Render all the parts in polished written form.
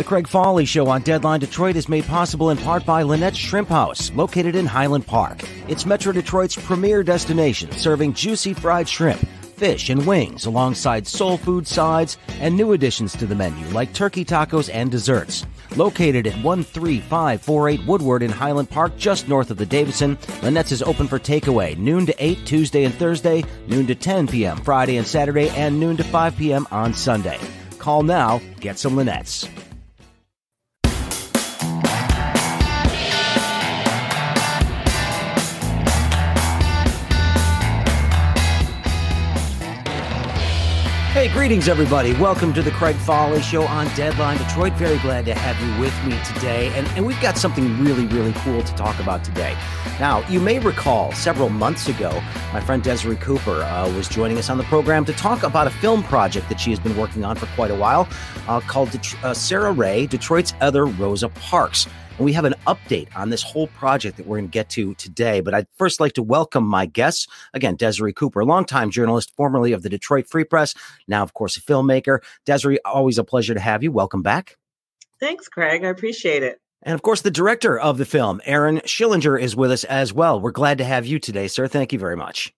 The Craig Fawley Show on Deadline Detroit is made possible in part by Lynette's Shrimp House, located in Highland Park. It's Metro Detroit's premier destination, serving juicy fried shrimp, fish, and wings, alongside soul food sides and new additions to the menu like turkey tacos and desserts. Located at 13548 Woodward in Highland Park, just north of the Davison, Lynette's is open for takeaway, noon to 8 Tuesday and Thursday, noon to 10 p.m. Friday and Saturday, and noon to 5 p.m. on Sunday. Call now, get some Lynette's. Hey, greetings, everybody. Welcome to the Craig Fawley Show on Deadline Detroit. Very glad to have you with me today. And we've got something really, really cool to talk about today. Now, you may recall several months ago, my friend Desiree Cooper was joining us on the program to talk about a film project that she has been working on for quite a while called Sarah Ray, Detroit's Other Rosa Parks. And we have an update on this whole project that we're going to get to today. But I'd first like to welcome my guests. Again, Desiree Cooper, longtime journalist, formerly of the Detroit Free Press, now, of course, a filmmaker. Desiree, always a pleasure to have you. Welcome back. Thanks, Craig. I appreciate it. And, of course, the director of the film, Aaron Schillinger, is with us as well. We're glad to have you today, sir. Thank you very much.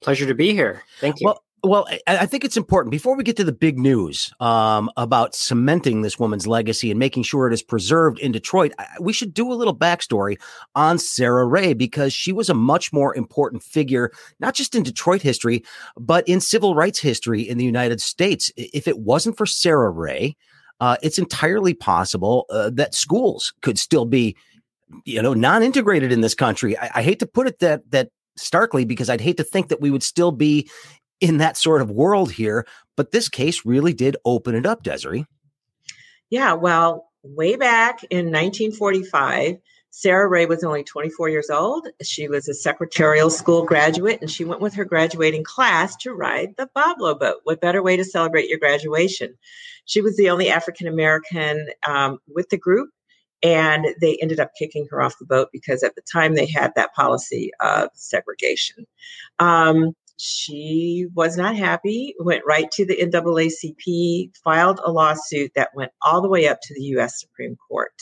Pleasure to be here. Thank you. Well, I think it's important before we get to the big news about cementing this woman's legacy and making sure it is preserved in Detroit. We should do a little backstory on Sarah Ray, because she was a much more important figure, not just in Detroit history, but in civil rights history in the United States. If it wasn't for Sarah Ray, it's entirely possible that schools could still be, non-integrated in this country. I hate to put it that starkly, because I'd hate to think that we would still be in that sort of world here, but this case really did open it up, Desiree. Yeah, well, way back in 1945, Sarah Ray was only 24 years old. She was a secretarial school graduate, and she went with her graduating class to ride the Boblo boat. What better way to celebrate your graduation? She was the only African-American with the group, and they ended up kicking her off the boat because at the time they had that policy of segregation. She was not happy, went right to the NAACP, filed a lawsuit that went all the way up to the U.S. Supreme Court.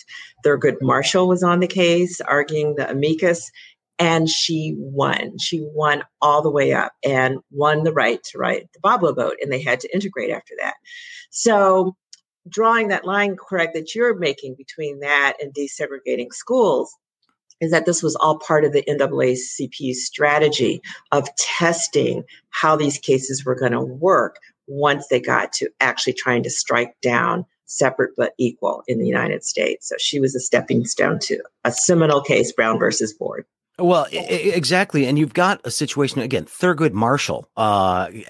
Thurgood Marshall was on the case, arguing the amicus, and she won. She won all the way up and won the right to ride the Boblo boat, and they had to integrate after that. So drawing that line, Craig, that you're making between that and desegregating schools, is that this was all part of the NAACP's strategy of testing how these cases were going to work once they got to actually trying to strike down separate but equal in the United States. So she was a stepping stone to a seminal case, Brown versus Board. Well, exactly. And you've got a situation, again, Thurgood Marshall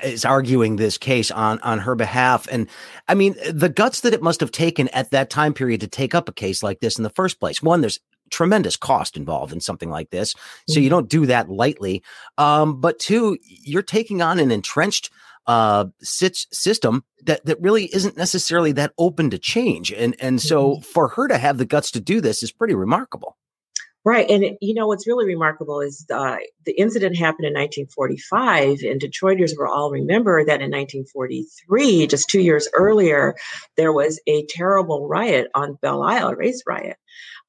is arguing this case on her behalf. And I mean, the guts that it must have taken at that time period to take up a case like this in the first place. One, there's tremendous cost involved in something like this. So you don't do that lightly. But two, you're taking on an entrenched system that really isn't necessarily that open to change. And so for her to have the guts to do this is pretty remarkable. Right. And what's really remarkable is the incident happened in 1945, and Detroiters will all remember that in 1943, just 2 years earlier, there was a terrible riot on Belle Isle, a race riot.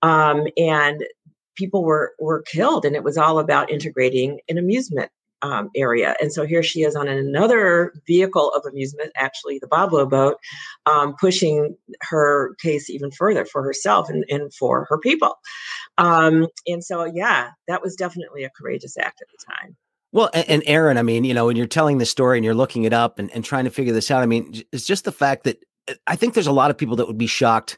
And people were killed, and it was all about integrating an amusement area. And so here she is on another vehicle of amusement, actually the Boblo boat, pushing her case even further for herself and for her people. And so, yeah, that was definitely a courageous act at the time. Well, and Aaron, I mean, when you're telling this story and you're looking it up and trying to figure this out, I mean, it's just the fact that I think there's a lot of people that would be shocked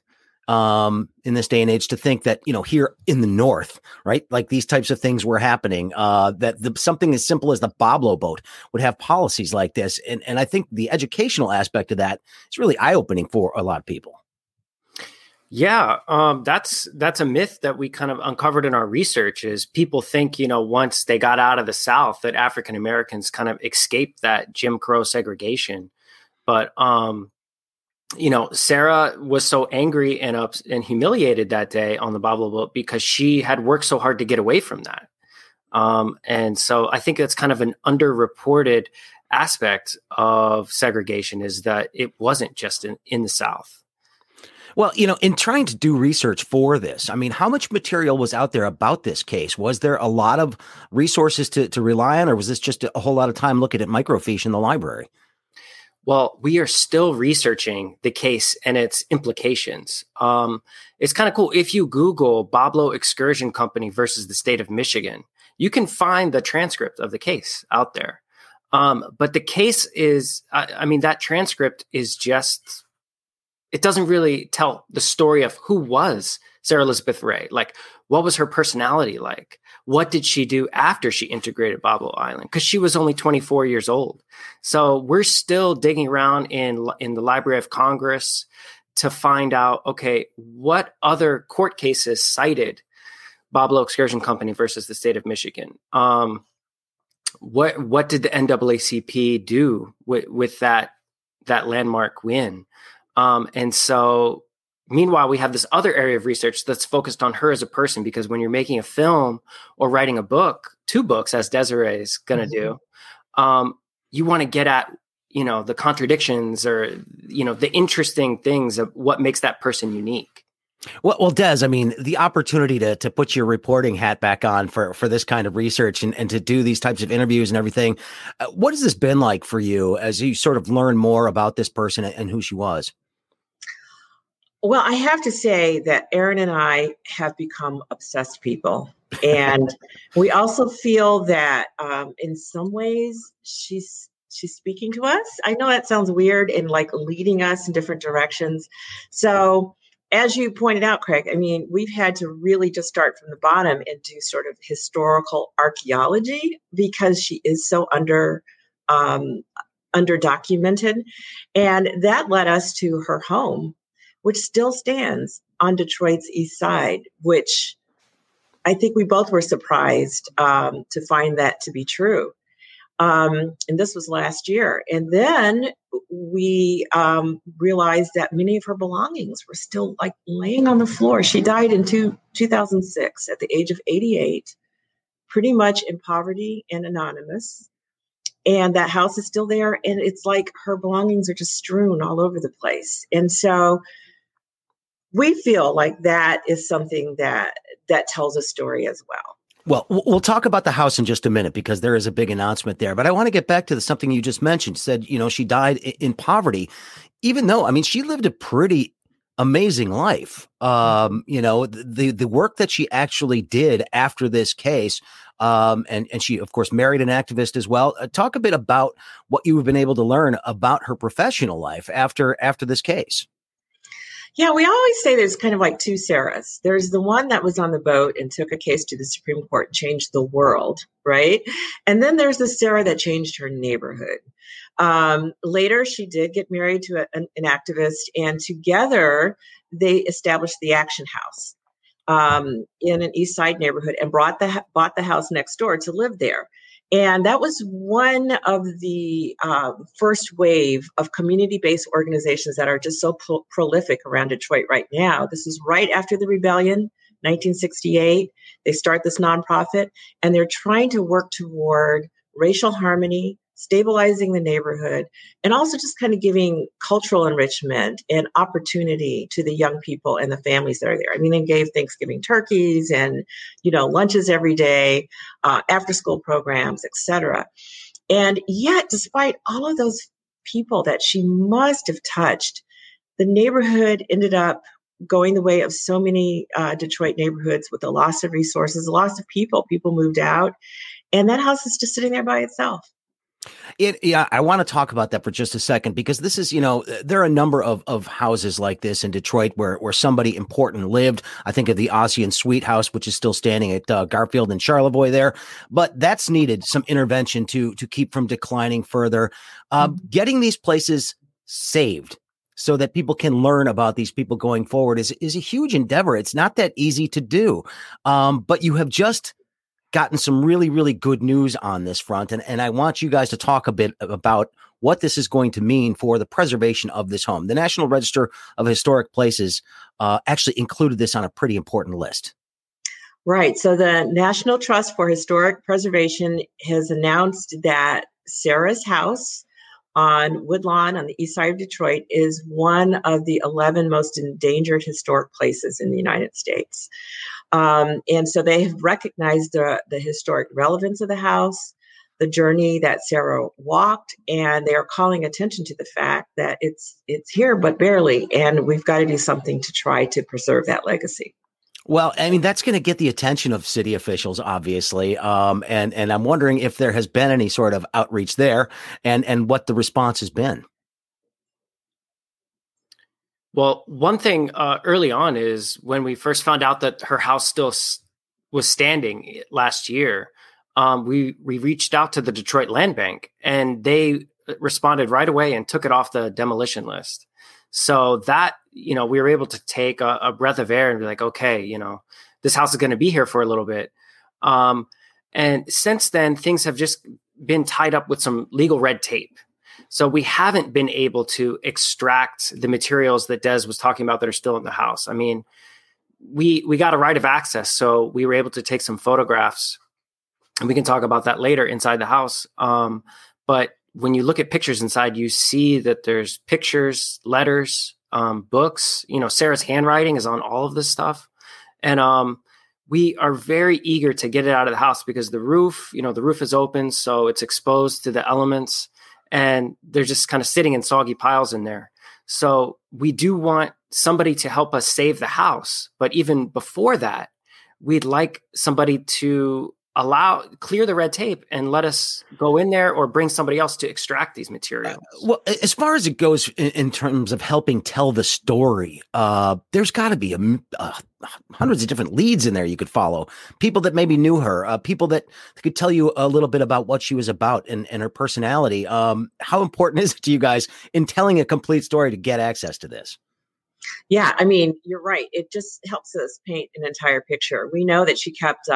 in this day and age to think that, here in the North, right, like these types of things were happening, that something as simple as the Boblo boat would have policies like this. And I think the educational aspect of that is really eye-opening for a lot of people. Yeah, that's a myth that we kind of uncovered in our research. Is people think, once they got out of the South, that African-Americans kind of escaped that Jim Crow segregation. But, Sarah was so angry and humiliated that day on the Boblo boat because she had worked so hard to get away from that. And so I think that's kind of an underreported aspect of segregation, is that it wasn't just in the South. Well, you know, in trying to do research for this, I mean, how much material was out there about this case? Was there a lot of resources to rely on, or was this just a whole lot of time looking at microfiche in the library? Well, we are still researching the case and its implications. It's kind of cool. If you Google Boblo Excursion Company versus the state of Michigan, you can find the transcript of the case out there. But the case is, I mean, that transcript is just, it doesn't really tell the story of who was Sarah Elizabeth Ray. Like, what was her personality like? What did she do after she integrated Boblo Island? Because she was only 24 years old. So we're still digging around in the Library of Congress to find out, okay, what other court cases cited Boblo Excursion Company versus the state of Michigan? What did the NAACP do with that landmark win? And so meanwhile, we have this other area of research that's focused on her as a person, because when you're making a film or writing a book, two books, as Desiree is going to do, you want to get at, you know, the contradictions or, you know, the interesting things of what makes that person unique. Well, Des, I mean, the opportunity to put your reporting hat back on for this kind of research and to do these types of interviews and everything, what has this been like for you as you sort of learn more about this person and who she was? Well, I have to say that Aaron and I have become obsessed people. And we also feel that in some ways she's speaking to us. I know that sounds weird and like leading us in different directions. So as you pointed out, Craig, I mean, we've had to really just start from the bottom and do sort of historical archaeology because she is so under-documented. And that led us to her home, which still stands on Detroit's east side, which I think we both were surprised to find that to be true. And this was last year. And then we realized that many of her belongings were still like laying on the floor. She died in 2006 at the age of 88, pretty much in poverty and anonymous. And that house is still there. And it's like her belongings are just strewn all over the place. And so we feel like that is something that tells a story as well. Well, we'll talk about the house in just a minute because there is a big announcement there. But I want to get back to something you just mentioned. You said, you know, she died in poverty, even though, I mean, she lived a pretty amazing life. You know, the work that she actually did after this case, and she, of course, married an activist as well. Talk a bit about what you've been able to learn about her professional life after this case. Yeah, we always say there's kind of like two Sarahs. There's the one that was on the boat and took a case to the Supreme Court and changed the world, right? And then there's the Sarah that changed her neighborhood. Later, she did get married to an activist, and together they established the Action House in an East Side neighborhood and bought the house next door to live there. And that was one of the first wave of community-based organizations that are just so prolific around Detroit right now. This is right after the rebellion, 1968. They start this nonprofit, and they're trying to work toward racial harmony, stabilizing the neighborhood, and also just kind of giving cultural enrichment and opportunity to the young people and the families that are there. I mean, they gave Thanksgiving turkeys and, you know, lunches every day, after-school programs, et cetera. And yet, despite all of those people that she must have touched, the neighborhood ended up going the way of so many Detroit neighborhoods with the loss of resources, the loss of people. People moved out, and that house is just sitting there by itself. I want to talk about that for just a second, because this is, you know, there are a number of houses like this in Detroit where somebody important lived. I think of the Ossian Sweet House, which is still standing at Garfield and Charlevoix there, but that's needed some intervention to keep from declining further. Getting these places saved so that people can learn about these people going forward is a huge endeavor. It's not that easy to do, but you have just gotten some really, really good news on this front. And I want you guys to talk a bit about what this is going to mean for the preservation of this home. The National Register of Historic Places actually included this on a pretty important list. Right. So the National Trust for Historic Preservation has announced that Sarah's house on Woodlawn on the east side of Detroit is one of the 11 most endangered historic places in the United States. And so they have recognized the historic relevance of the house, the journey that Sarah walked, and they are calling attention to the fact that it's here, but barely, and we've got to do something to try to preserve that legacy. Well, I mean, that's going to get the attention of city officials, obviously. And I'm wondering if there has been any sort of outreach there and what the response has been. Well, one thing early on is when we first found out that her house still was standing last year, we reached out to the Detroit Land Bank and they responded right away and took it off the demolition list. So that, you know, we were able to take a breath of air and be like, okay, you know, this house is going to be here for a little bit. And since then, things have just been tied up with some legal red tape. So we haven't been able to extract the materials that Des was talking about that are still in the house. I mean, we got a right of access, so we were able to take some photographs, and we can talk about that later inside the house. But when you look at pictures inside, you see that there's pictures, letters, books, you know, Sarah's handwriting is on all of this stuff. And we are very eager to get it out of the house because the roof, you know, the roof is open, so it's exposed to the elements and they're just kind of sitting in soggy piles in there. So we do want somebody to help us save the house. But even before that, we'd like somebody to clear the red tape and let us go in there or bring somebody else to extract these materials. Well, as far as it goes in terms of helping tell the story, there's got to be hundreds of different leads in there you could follow. People that maybe knew her, people that could tell you a little bit about what she was about and her personality. How important is it to you guys in telling a complete story to get access to this? Yeah, I mean, you're right. It just helps us paint an entire picture. We know that she kept,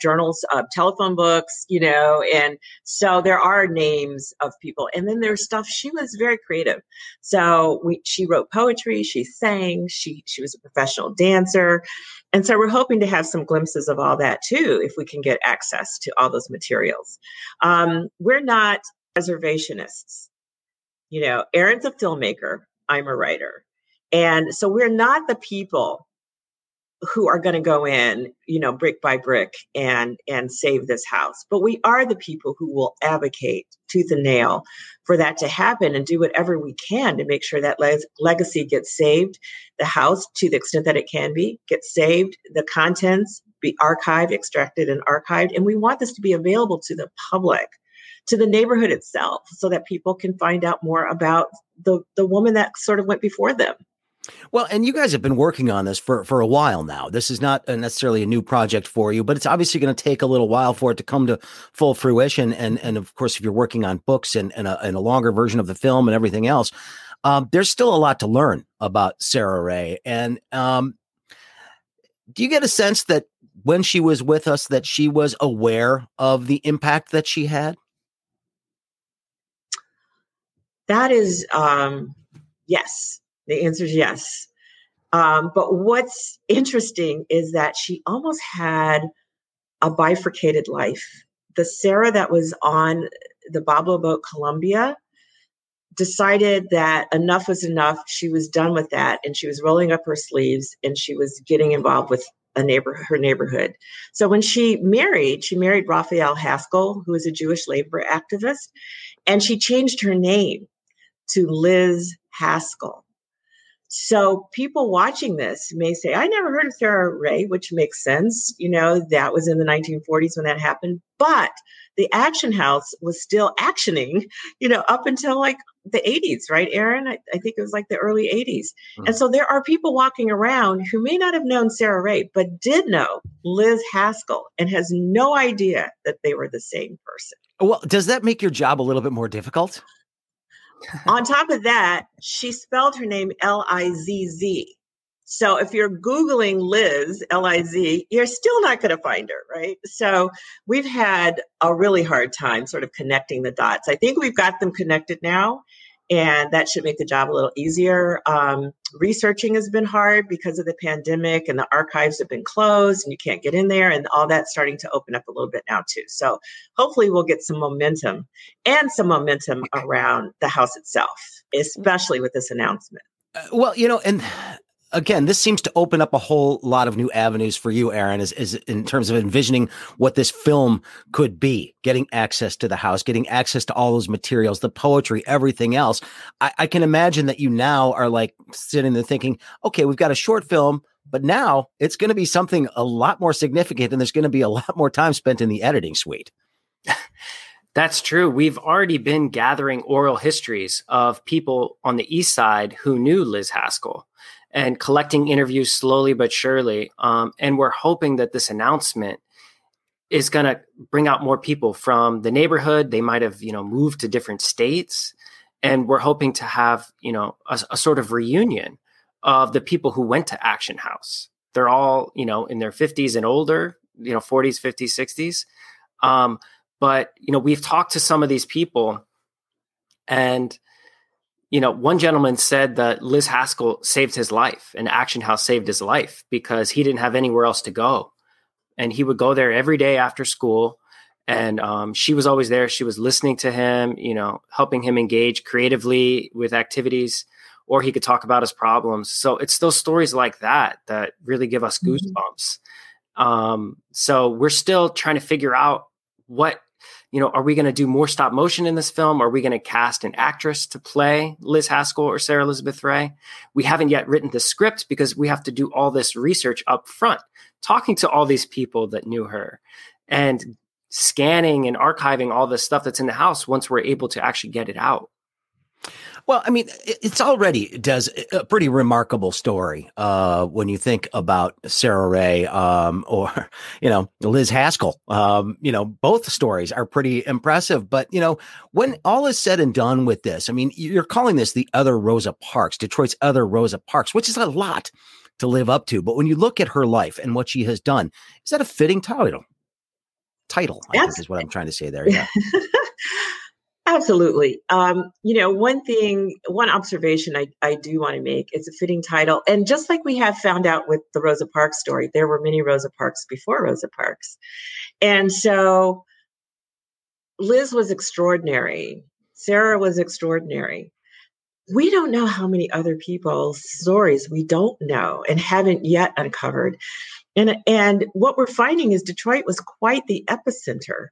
journals, telephone books, you know, and so there are names of people. And then there's stuff. She was very creative. So she wrote poetry. She sang. She was a professional dancer. And so we're hoping to have some glimpses of all that, too, if we can get access to all those materials. We're not preservationists. You know, Aaron's a filmmaker. I'm a writer. And so we're not the people who are going to go in, you know, brick by brick and save this house. But we are the people who will advocate tooth and nail for that to happen and do whatever we can to make sure that legacy gets saved. The house, to the extent that it can be, gets saved. The contents be archived, extracted and archived. And we want this to be available to the public, to the neighborhood itself, so that people can find out more about the woman that sort of went before them. Well, and you guys have been working on this for a while now. This is not necessarily a new project for you, but it's obviously going to take a little while for it to come to full fruition. And of course, if you're working on books and a longer version of the film and everything else, there's still a lot to learn about Sarah Ray. And do you get a sense that when she was with us, that she was aware of the impact that she had? That is, yes. The answer is yes. But what's interesting is that she almost had a bifurcated life. The Sarah that was on the Boblo boat Columbia decided that enough was enough. She was done with that. And she was rolling up her sleeves and she was getting involved with her neighborhood. So when she married Raphael Haskell, who is a Jewish labor activist, and she changed her name to Liz Haskell. So people watching this may say, I never heard of Sarah Ray, which makes sense. You know, that was in the 1940s when that happened. But the Action House was still actioning, you know, up until like the 80s, right, Aaron? I think it was like the early 80s. Mm-hmm. And so there are people walking around who may not have known Sarah Ray, but did know Liz Haskell and has no idea that they were the same person. Well, does that make your job a little bit more difficult? On top of that, she spelled her name Lizz. So if you're Googling Liz, Liz, you're still not going to find her, right? So we've had a really hard time sort of connecting the dots. I think we've got them connected now. and that should make the job a little easier. Researching has been hard because of the pandemic, and the archives have been closed and you can't get in there, and all that's starting to open up a little bit now too. So hopefully we'll get some momentum, and some momentum around the house itself, especially with this announcement. Well, you know, and again, this seems to open up a whole lot of new avenues for you, Aaron, is in terms of envisioning what this film could be, getting access to the house, getting access to all those materials, the poetry, everything else. I can imagine that you now are like sitting there thinking, okay, we've got a short film, but now it's going to be something a lot more significant, and there's going to be a lot more time spent in the editing suite. That's true. We've already been gathering oral histories of people on the East Side who knew Liz Haskell, and collecting interviews slowly but surely. And we're hoping that this announcement is going to bring out more people from the neighborhood. They might have, you know, moved to different states. And we're hoping to have, you know, a sort of reunion of the people who went to Action House. They're all, you know, in their 50s and older, you know, 40s, 50s, 60s. But, you know, we've talked to some of these people, and you know, one gentleman said that Liz Haskell saved his life, and Action House saved his life, because he didn't have anywhere else to go. And he would go there every day after school. And she was always there. She was listening to him, you know, helping him engage creatively with activities, or he could talk about his problems. So it's those stories like that that really give us goosebumps. So we're still trying to figure out what, you know, are we going to do more stop motion in this film? Are we going to cast an actress to play Liz Haskell or Sarah Elizabeth Ray? We haven't yet written the script because we have to do all this research up front, talking to all these people that knew her and scanning and archiving all the stuff that's in the house once we're able to actually get it out. Well, I mean, it's already does a pretty remarkable story when you think about Sarah Ray or, you know, Liz Haskell. You know, both stories are pretty impressive. But, you know, when all is said and done with this, I mean, you're calling this the Other Rosa Parks, Detroit's Other Rosa Parks, which is a lot to live up to. But when you look at her life and what she has done, is that a fitting title? I think is what I'm trying to say there. Yeah. Absolutely. You know, one observation I do want to make, it's a fitting title. And just like we have found out with the Rosa Parks story, there were many Rosa Parks before Rosa Parks. And so Liz was extraordinary. Sarah was extraordinary. We don't know how many other people's stories we don't know and haven't yet uncovered. And what we're finding is Detroit was quite the epicenter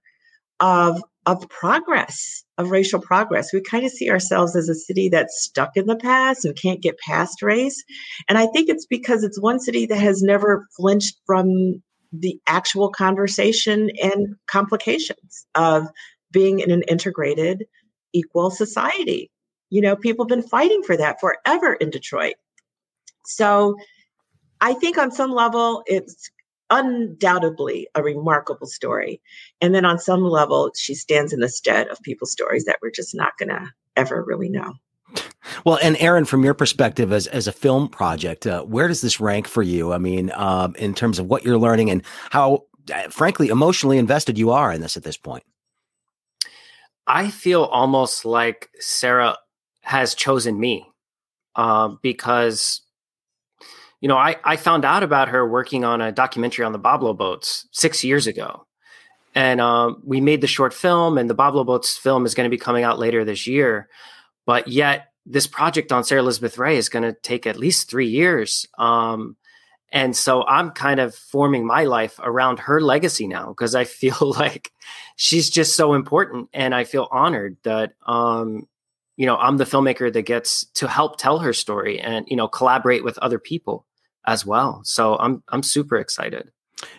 of progress, of racial progress. We kind of see ourselves as a city that's stuck in the past and can't get past race. And I think it's because it's one city that has never flinched from the actual conversation and complications of being in an integrated, equal society. You know, people have been fighting for that forever in Detroit. So I think on some level, it's undoubtedly a remarkable story. And then on some level, she stands in the stead of people's stories that we're just not going to ever really know. Well, and Aaron, from your perspective as a film project, where does this rank for you? I mean, in terms of what you're learning and how, frankly, emotionally invested you are in this at this point. I feel almost like Sarah has chosen me because you know, I found out about her working on a documentary on the Boblo boats 6 years ago. And we made the short film, and the Boblo boats film is going to be coming out later this year. But yet this project on Sarah Elizabeth Ray is going to take at least 3 years. And so I'm kind of forming my life around her legacy now, because I feel like she's just so important. And I feel honored that, you know, I'm the filmmaker that gets to help tell her story and, you know, collaborate with other people as well. So I'm super excited.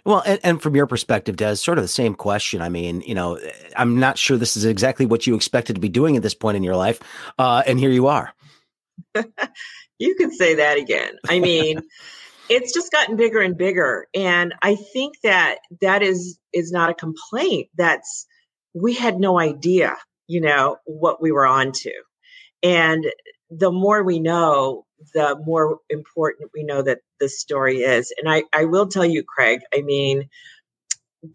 Well, and from your perspective, Des, sort of the same question. I mean, you know, I'm not sure this is exactly what you expected to be doing at this point in your life. And here you are. You could say that again. I mean, it's just gotten bigger and bigger. And I think that is not a complaint. We had no idea, you know, what we were on to. And the more we know, the more important we know that this story is. And I will tell you, Craig, I mean,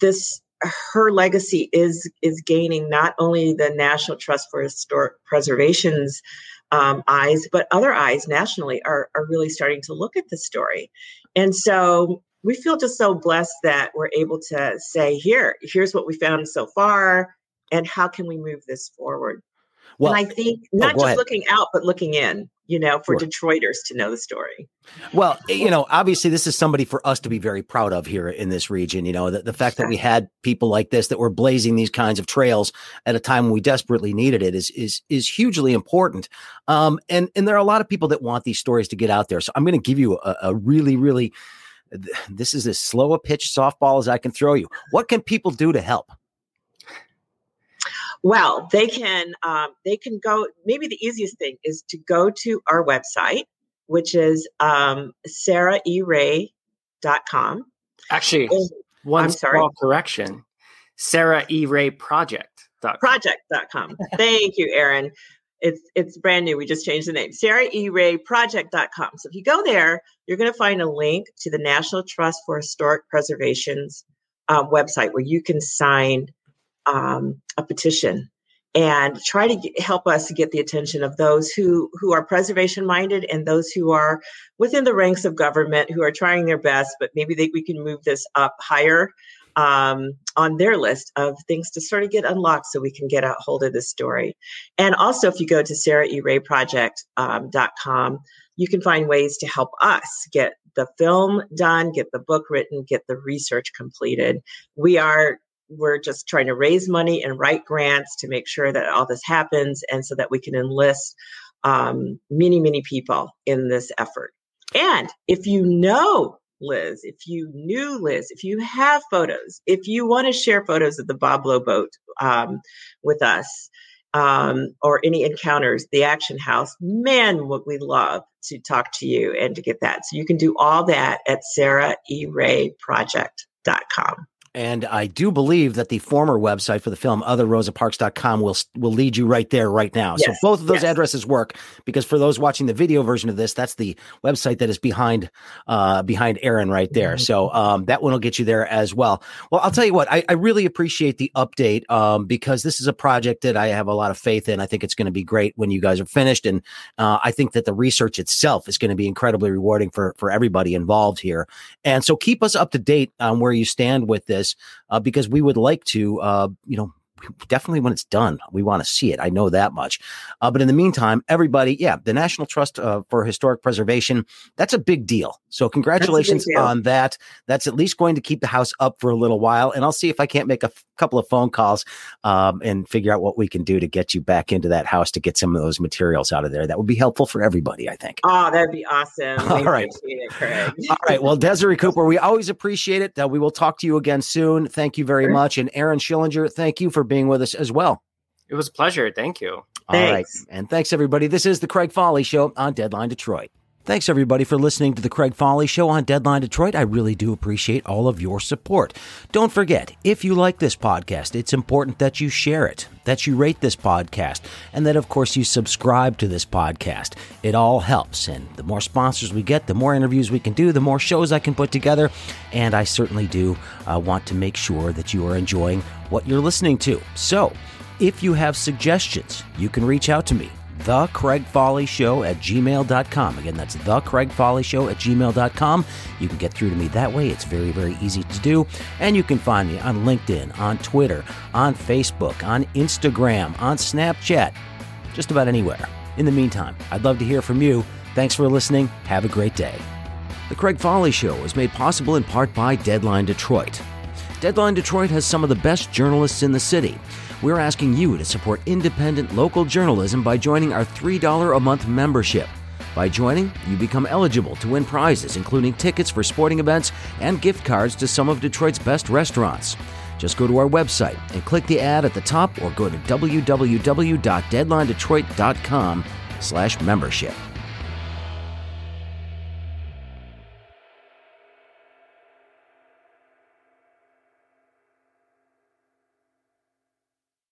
this her legacy is gaining not only the National Trust for Historic Preservation's eyes, but other eyes nationally are really starting to look at the story. And so we feel just so blessed that we're able to say, here's what we found so far, and how can we move this forward? Well, and I think not just looking out, but looking in, for Detroiters to know the story. Well, obviously this is somebody for us to be very proud of here in this region. The fact that we had people like this that were blazing these kinds of trails at a time when we desperately needed it is hugely important. And there are a lot of people that want these stories to get out there. So I'm going to give you a really, really, this is as slow a pitch softball as I can throw you. What can people do to help? Well, they can go, maybe the easiest thing is to go to our website, which is saraheray.com. Actually, small correction, saraherayproject.com. Project.com. Thank you, Aaron. It's brand new. We just changed the name. saraherayproject.com. So if you go there, you're going to find a link to the National Trust for Historic Preservation's website where you can sign a petition and try to help us to get the attention of those who are preservation minded and those who are within the ranks of government who are trying their best, but maybe we can move this up higher on their list of things to sort of get unlocked so we can get a hold of this story. And also, if you go to saraherayproject.com, you can find ways to help us get the film done, get the book written, get the research completed. We're just trying to raise money and write grants to make sure that all this happens and so that we can enlist many, many people in this effort. And if you know Liz, if you knew Liz, if you have photos, if you want to share photos of the Boblo boat with us or any encounters, the Action House, would we love to talk to you and to get that. So you can do all that at saraherayproject.com. And I do believe that the former website for the film, otherrosaparks.com, will lead you right there right now. Yes. So both of those addresses work, because for those watching the video version of this, that's the website that is behind Aaron right there. Mm-hmm. So that one will get you there as well. Well, I'll tell you what, I really appreciate the update because this is a project that I have a lot of faith in. I think it's going to be great when you guys are finished. And I think that the research itself is going to be incredibly rewarding for everybody involved here. And so keep us up to date on where you stand with this. Because we would like to, definitely when it's done, we want to see it. I know that much. But in the meantime, everybody, the National Trust for Historic Preservation, that's a big deal. So congratulations on that. That's at least going to keep the house up for a little while. And I'll see if I can't make a couple of phone calls and figure out what we can do to get you back into that house to get some of those materials out of there. That would be helpful for everybody, I think. Oh, that'd be awesome. All right. Well, Desiree Cooper, we always appreciate it. We will talk to you again soon. Thank you very much. And Aaron Schillinger, thank you for being with us as well. It was a pleasure. Thank you. All right. And thanks, everybody. This is The Craig Folly Show on Deadline Detroit. Thanks, everybody, for listening to The Craig Folly Show on Deadline Detroit. I really do appreciate all of your support. Don't forget, if you like this podcast, it's important that you share it, that you rate this podcast, and that, of course, you subscribe to this podcast. It all helps, and the more sponsors we get, the more interviews we can do, the more shows I can put together, and I certainly do want to make sure that you are enjoying what you're listening to. So, if you have suggestions, you can reach out to me. thecraigfollyshow@gmail.com. Again, that's thecraigfollyshow@gmail.com. You can get through to me that way. It's very, very easy to do. And you can find me on LinkedIn, on Twitter, on Facebook, on Instagram, on Snapchat, just about anywhere. In the meantime, I'd love to hear from you. Thanks for listening. Have a great day. The Craig Folly Show is made possible in part by Deadline Detroit. Deadline Detroit has some of the best journalists in the city. We're asking you to support independent local journalism by joining our $3 a month membership. By joining, you become eligible to win prizes, including tickets for sporting events and gift cards to some of Detroit's best restaurants. Just go to our website and click the ad at the top or go to www.deadlinedetroit.com/membership.